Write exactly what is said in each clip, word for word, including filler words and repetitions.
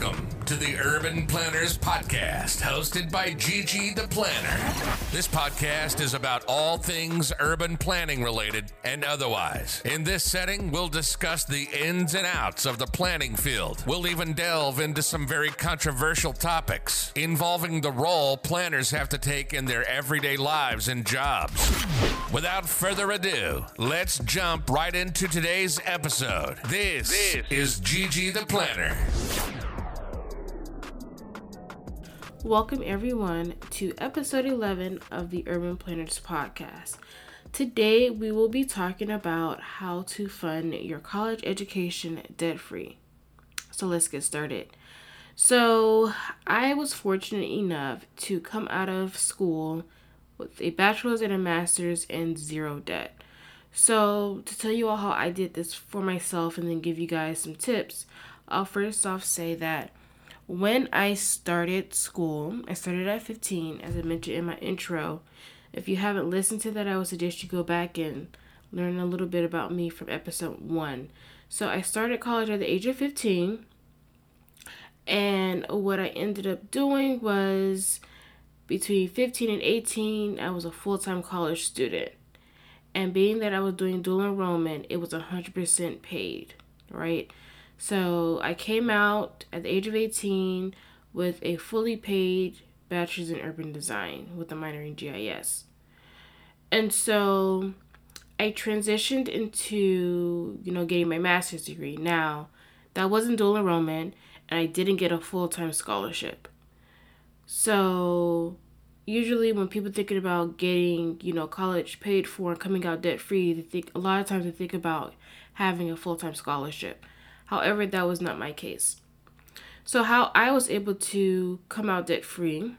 Welcome to the Urban Planners Podcast, hosted by Gigi the Planner. This podcast is about all things urban planning related and otherwise. In this setting, we'll discuss the ins and outs of the planning field. We'll even delve into some very controversial topics involving the role planners have to take in their everyday lives and jobs. Without further ado, let's jump right into today's episode. This, this is Gigi the Planner. Welcome everyone to episode eleven of the Urban Planners Podcast. Today we will be talking about how to fund your college education debt-free. So let's get started. So I was fortunate enough to come out of school with a bachelor's and a master's and zero debt. So to tell you all how I did this for myself and then give you guys some tips, I'll first off say that when I started school, I started at fifteen, as I mentioned in my intro. If you haven't listened to that, I would suggest you go back and learn a little bit about me from episode one. So I started college at the age of fifteen, and what I ended up doing was between fifteen and eighteen, I was a full-time college student. And being that I was doing dual enrollment, it was one hundred percent paid, right? So I came out at the age of eighteen with a fully paid bachelor's in urban design with a minor in G I S. And so I transitioned into, you know, getting my master's degree. Now, that wasn't dual enrollment, and I didn't get a full-time scholarship. So usually when people thinking about getting, you know, college paid for and coming out debt-free, they think a lot of times they think about having a full-time scholarship. However, that was not my case. So how I was able to come out debt-free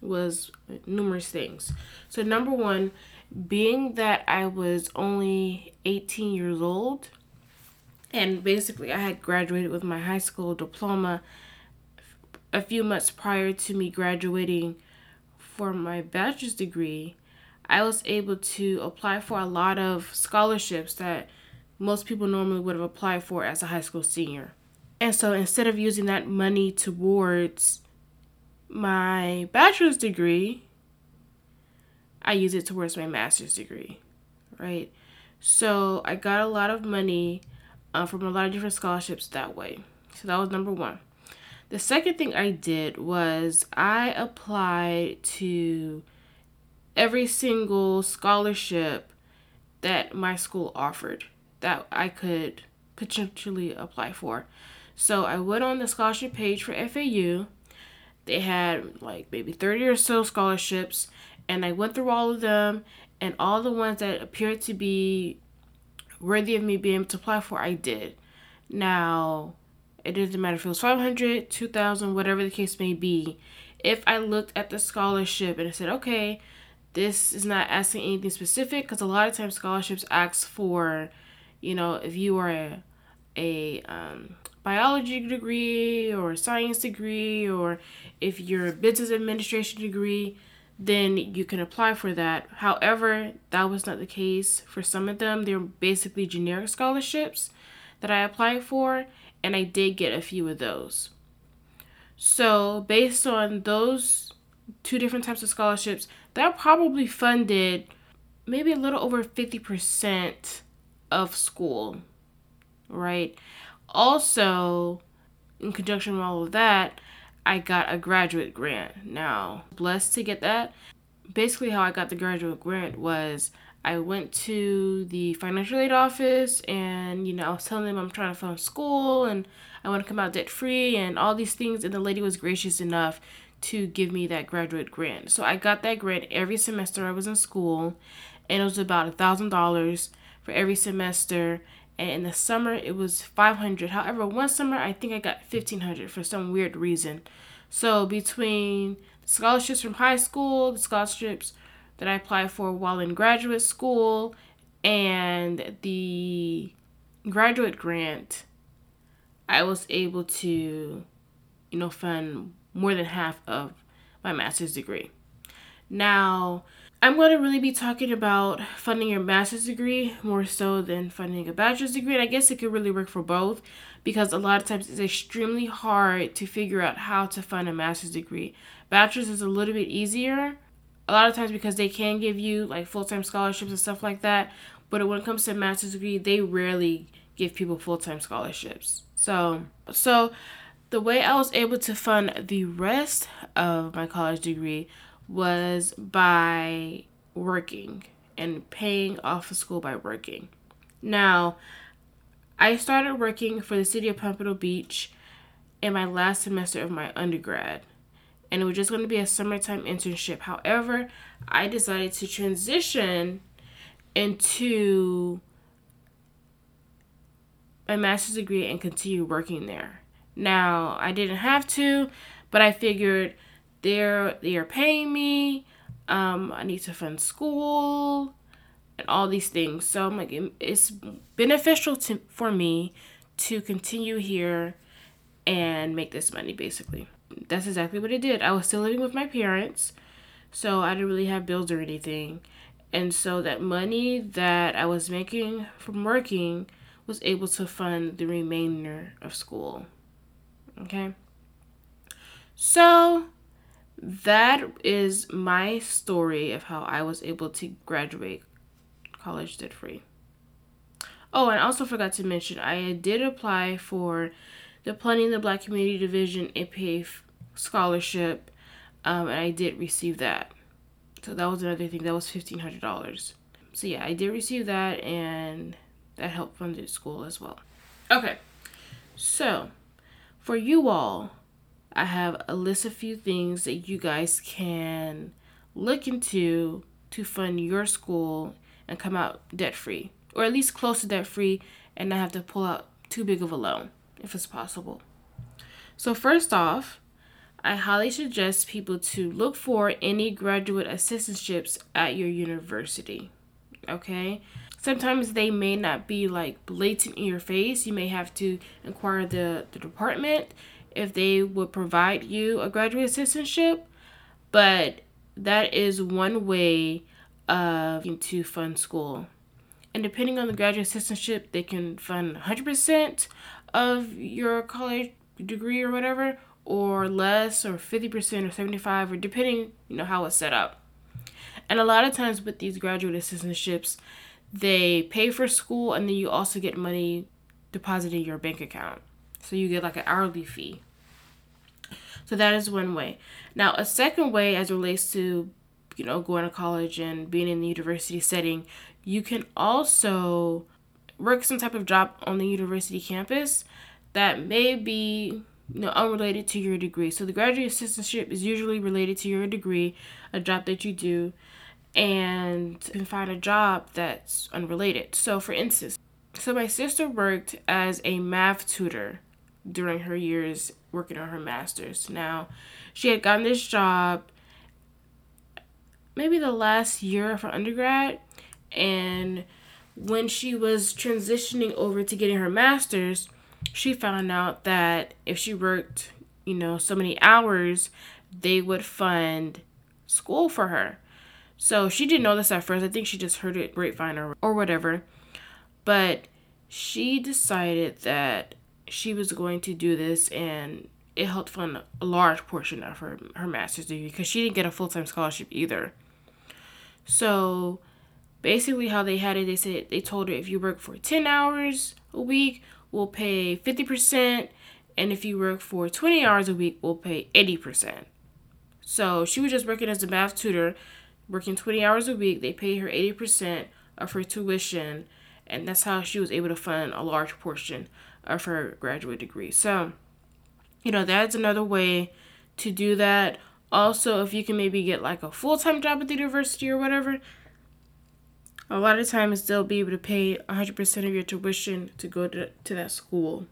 was numerous things. So number one, being that I was only eighteen years old, and basically I had graduated with my high school diploma a few months prior to me graduating for my bachelor's degree, I was able to apply for a lot of scholarships that most people normally would have applied for as a high school senior. And so instead of using that money towards my bachelor's degree, I used it towards my master's degree, right? So I got a lot of money uh, from a lot of different scholarships that way. So that was number one. The second thing I did was I applied to every single scholarship that my school offered that I could potentially apply for. So I went on the scholarship page for F A U. They had like maybe thirty or so scholarships, and I went through all of them, and all the ones that appeared to be worthy of me being able to apply for, I did. Now, it doesn't matter if it was five hundred, two thousand, whatever the case may be. If I looked at the scholarship and I said, okay, this is not asking anything specific, because a lot of times scholarships ask for, you know, if you are a, a um, biology degree or a science degree, or if you're a business administration degree, then you can apply for that. However, that was not the case for some of them. They're basically generic scholarships that I applied for, and I did get a few of those. So based on those two different types of scholarships, that probably funded maybe a little over fifty percent of school, right? Also, in conjunction with all of that, I got a graduate grant. Now, blessed to get that. Basically, how I got the graduate grant was I went to the financial aid office, and, you know, I was telling them I'm trying to fund school and I want to come out debt free and all these things, and the lady was gracious enough to give me that graduate grant. So I got that grant every semester I was in school, and it was about a thousand dollars for every semester, and in the summer it was five hundred. However, one summer I think I got fifteen hundred for some weird reason. So between the scholarships from high school, the scholarships that I applied for while in graduate school, and the graduate grant, I was able to, you know, fund more than half of my master's degree. Now, I'm going to really be talking about funding your master's degree more so than funding a bachelor's degree. And I guess it could really work for both, because a lot of times it's extremely hard to figure out how to fund a master's degree. Bachelor's is a little bit easier a lot of times because they can give you like full-time scholarships and stuff like that. But when it comes to a master's degree, they rarely give people full-time scholarships. So, so the way I was able to fund the rest of my college degree was by working and paying off of school by working. Now, I started working for the city of Pompano Beach in my last semester of my undergrad, and it was just going to be a summertime internship. However, I decided to transition into a master's degree and continue working there. Now, I didn't have to, but I figured They're, they are paying me, um, I need to fund school, and all these things. So I'm like, it's beneficial to, for me to continue here and make this money, basically. That's exactly what I did. I was still living with my parents, so I didn't really have bills or anything. And so that money that I was making from working was able to fund the remainder of school. Okay? So that is my story of how I was able to graduate college debt-free. Oh, and I also forgot to mention, I did apply for the Planning the Black Community Division A P A Scholarship, um, and I did receive that. So that was another thing. That was fifteen hundred dollars. So yeah, I did receive that, and that helped fund the school as well. Okay, so for you all, I have a list of few things that you guys can look into to fund your school and come out debt-free, or at least close to debt-free, and not have to pull out too big of a loan if it's possible. So first off, I highly suggest people to look for any graduate assistantships at your university, okay? Sometimes they may not be like blatant in your face. You may have to inquire the, the department if they would provide you a graduate assistantship, but that is one way of to fund school. And depending on the graduate assistantship, they can fund one hundred percent of your college degree or whatever, or less, or fifty percent or seventy-five percent, or depending, you know, how it's set up. And a lot of times with these graduate assistantships, they pay for school, and then you also get money deposited in your bank account. So you get like an hourly fee. So that is one way. Now, a second way, as it relates to, you know, going to college and being in the university setting, you can also work some type of job on the university campus that may be, you know, unrelated to your degree. So the graduate assistantship is usually related to your degree, a job that you do, and you can find a job that's unrelated. So for instance, so my sister worked as a math tutor during her years working on her master's. Now, she had gotten this job maybe the last year of her undergrad, and when she was transitioning over to getting her master's, she found out that if she worked, you know, so many hours, they would fund school for her. So she didn't know this at first. I think she just heard it grapevine or, or whatever, but she decided that she was going to do this, and it helped fund a large portion of her, her master's degree, because she didn't get a full-time scholarship either. So basically how they had it, they said, they told her, if you work for ten hours a week, we'll pay fifty percent. And if you work for twenty hours a week, we'll pay eighty percent. So she was just working as a math tutor, working twenty hours a week. They paid her eighty percent of her tuition, and that's how she was able to fund a large portion of her graduate degree. So, you know, that's another way to do that. Also, if you can maybe get like a full-time job at the university or whatever, a lot of times they'll be able to pay one hundred percent of your tuition to go to, to that school.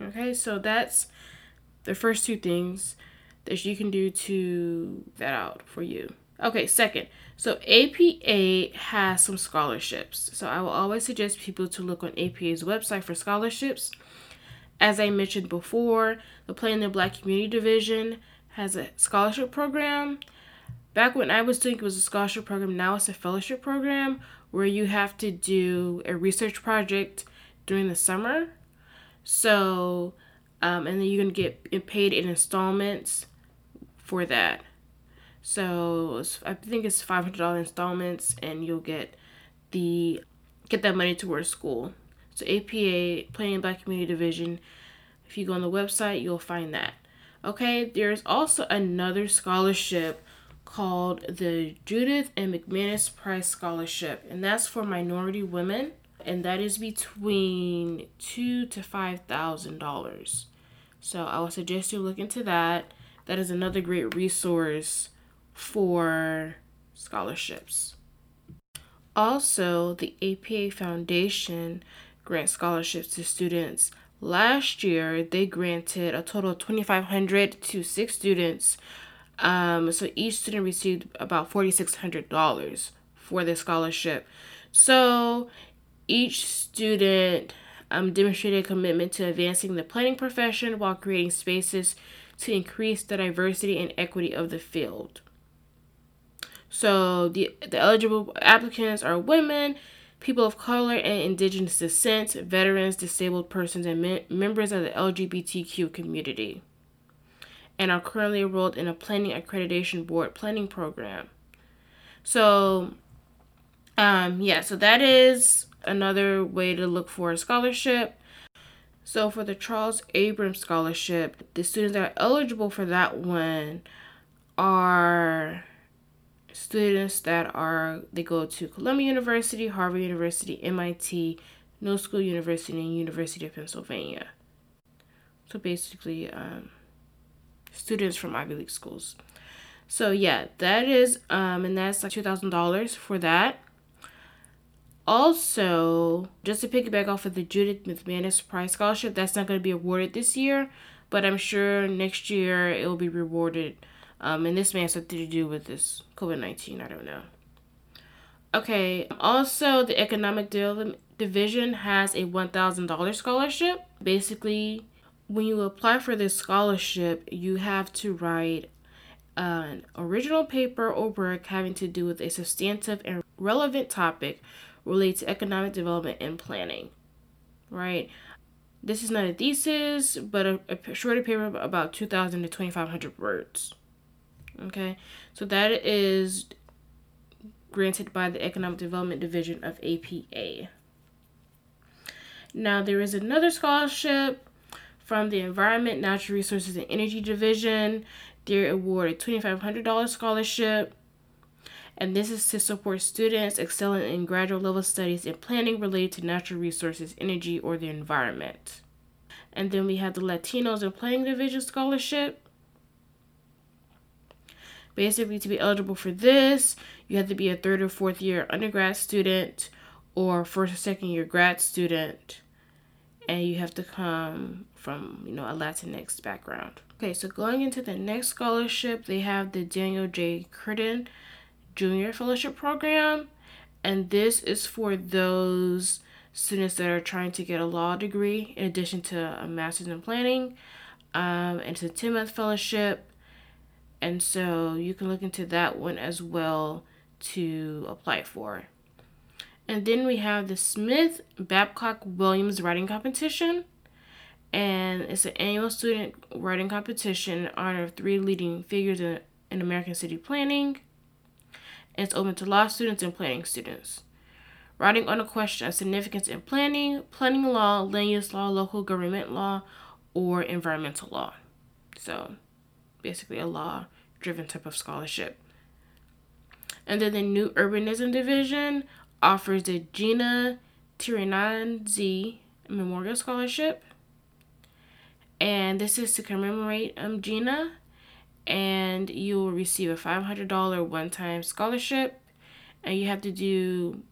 Okay, so that's the first two things that you can do to that out for you. Okay, second, so A P A has some scholarships. So I will always suggest people to look on A P A's website for scholarships. As I mentioned before, the Planning the Black Community Division has a scholarship program. Back when I was doing it, it was a scholarship program. Now it's a fellowship program where you have to do a research project during the summer. So, um, and then you're going to get paid in installments for that. So I think it's five hundred dollars installments, and you'll get the get that money towards school. So A P A, Planning the Black Community Division, if you go on the website, you'll find that. Okay, there's also another scholarship called the Judith and McManus Price Scholarship, and that's for minority women, and that is between two to five thousand dollars. So I would suggest you look into that. That is another great resource for scholarships. Also, the A P A Foundation grants scholarships to students. Last year, they granted a total of twenty-five hundred dollars to six students. Um, so each student received about forty-six hundred dollars for their scholarship. So each student um, demonstrated a commitment to advancing the planning profession while creating spaces to increase the diversity and equity of the field. So the, the eligible applicants are women, people of color and indigenous descent, veterans, disabled persons, and me- members of the L G B T Q community, and are currently enrolled in a Planning Accreditation Board planning program. So, um, yeah, so that is another way to look for a scholarship. So for the Charles Abrams Scholarship, the students that are eligible for that one are students that are, they go to Columbia University, Harvard University, M I T, New School University, and University of Pennsylvania. So basically, um, students from Ivy League schools. So yeah, that is, um, and that's like two thousand dollars for that. Also, just to piggyback off of the Judith McManus Prize Scholarship, that's not going to be awarded this year, but I'm sure next year it will be rewarded. Um, and this may have something to do with this COVID nineteen, I don't know. Okay, also the Economic Development Division has a one thousand dollars scholarship. Basically, when you apply for this scholarship, you have to write an original paper or work having to do with a substantive and relevant topic relates to economic development and planning, right? This is not a thesis, but a, a shorter paper of about two thousand to twenty-five hundred words, okay? So that is granted by the Economic Development Division of A P A. Now, there is another scholarship from the Environment, Natural Resources, and Energy Division. They're awarded twenty-five hundred dollars scholarship. And this is to support students excelling in graduate level studies in planning related to natural resources, energy, or the environment. And then we have the Latinos in Planning Division Scholarship. Basically, to be eligible for this, you have to be a third or fourth year undergrad student or first or second year grad student. And you have to come from, you know, a Latinx background. Okay, so going into the next scholarship, they have the Daniel J. Curtin Junior Fellowship Program, and this is for those students that are trying to get a law degree in addition to a master's in planning, um, and it's a ten-month fellowship, and so you can look into that one as well to apply for. And then we have the Smith-Babcock-Williams Writing Competition, and it's an annual student writing competition in honor of three leading figures in, in American city planning. It's open to law students and planning students. Writing on a question of significance in planning, planning law, land use law, local government law, or environmental law. So basically a law-driven type of scholarship. And then the New Urbanism Division offers the Gina Tirinanzi Memorial Scholarship. And this is to commemorate um, Gina. And you will receive a five hundred dollars one-time scholarship, and you have to do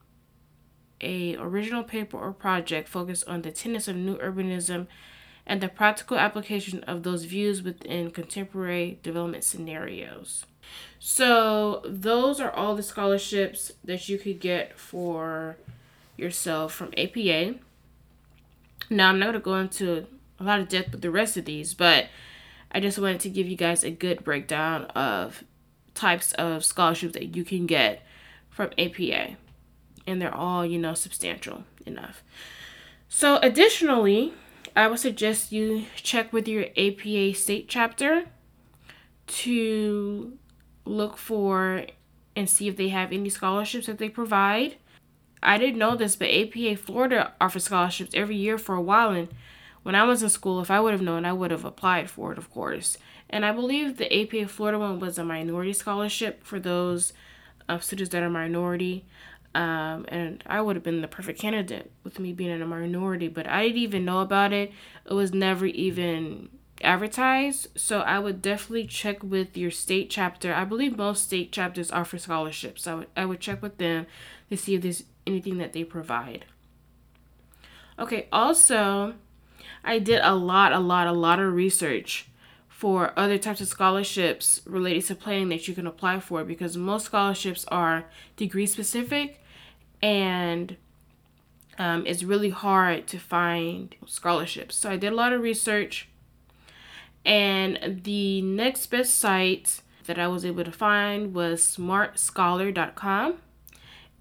a original paper or project focused on the tenets of new urbanism and the practical application of those views within contemporary development scenarios. So those are all the scholarships that you could get for yourself from A P A. Now, I'm not going to go into a lot of depth with the rest of these, but I just wanted to give you guys a good breakdown of types of scholarships that you can get from A P A, and they're all, you know, substantial enough. So additionally, I would suggest you check with your A P A state chapter to look for and see if they have any scholarships that they provide. I didn't know this, but A P A Florida offers scholarships every year for a while, and when I was in school, if I would have known, I would have applied for it, of course. And I believe the A P A Florida one was a minority scholarship for those uh, students that are minority. Um, and I would have been the perfect candidate with me being in a minority, but I didn't even know about it. It was never even advertised. So I would definitely check with your state chapter. I believe most state chapters offer scholarships. So I would, I would check with them to see if there's anything that they provide. Okay, also, I did a lot, a lot, a lot of research for other types of scholarships related to planning that you can apply for, because most scholarships are degree specific, and um, it's really hard to find scholarships. So I did a lot of research, and the next best site that I was able to find was smart scholar dot com.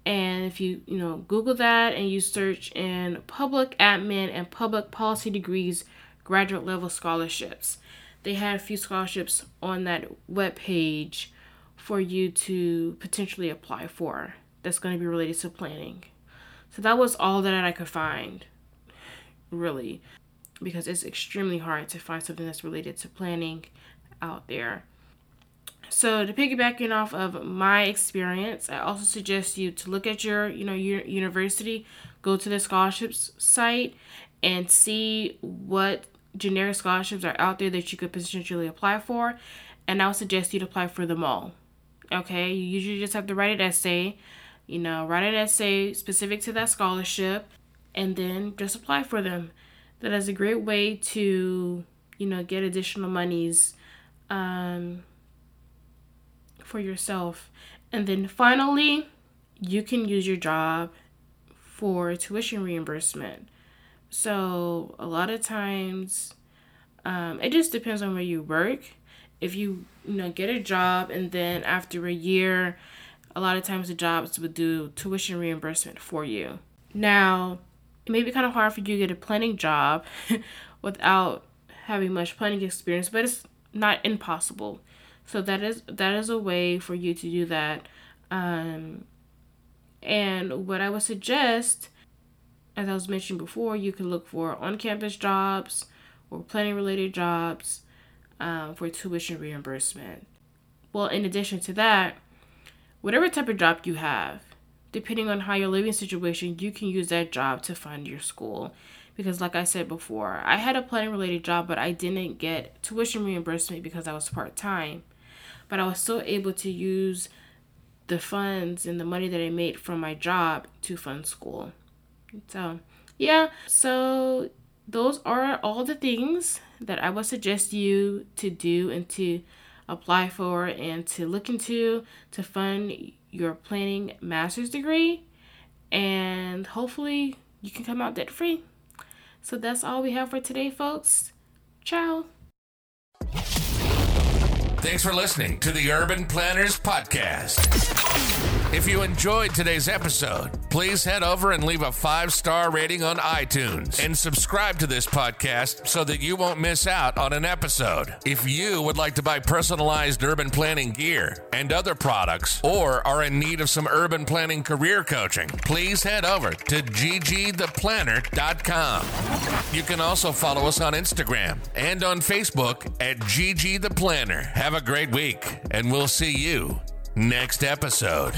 And if you, you know, Google that and you search in public admin and public policy degrees, graduate level scholarships, they had a few scholarships on that webpage for you to potentially apply for that's going to be related to planning. So that was all that I could find, really, because it's extremely hard to find something that's related to planning out there. So to piggybacking off of my experience, I also suggest you to look at your, you know, your university, go to the scholarships site and see what generic scholarships are out there that you could potentially apply for. And I would suggest you to apply for them all. Okay, you usually just have to write an essay, you know, write an essay specific to that scholarship, and then just apply for them. That is a great way to, you know, get additional monies um, for yourself. And then finally, you can use your job for tuition reimbursement. So a lot of times, um, it just depends on where you work. If you, you know, get a job and then after a year, a lot of times the jobs would do tuition reimbursement for you. Now, it may be kind of hard for you to get a planning job without having much planning experience, but it's not impossible. So that is that is a way for you to do that. Um, and what I would suggest, as I was mentioning before, you can look for on-campus jobs or planning-related jobs um, for tuition reimbursement. Well, in addition to that, whatever type of job you have, depending on how your living situation, you can use that job to fund your school. Because like I said before, I had a planning-related job, but I didn't get tuition reimbursement because I was part-time. But I was still able to use the funds and the money that I made from my job to fund school. So, yeah, so those are all the things that I would suggest you to do and to apply for and to look into to fund your planning master's degree. And hopefully you can come out debt free. So that's all we have for today, folks. Ciao. Thanks for listening to the Urban Planners Podcast. If you enjoyed today's episode, please head over and leave a five-star rating on iTunes and subscribe to this podcast so that you won't miss out on an episode. If you would like to buy personalized urban planning gear and other products, or are in need of some urban planning career coaching, please head over to gigi the planner dot com. You can also follow us on Instagram and on Facebook at Gigi the Planner. Have a great week, and we'll see you next episode.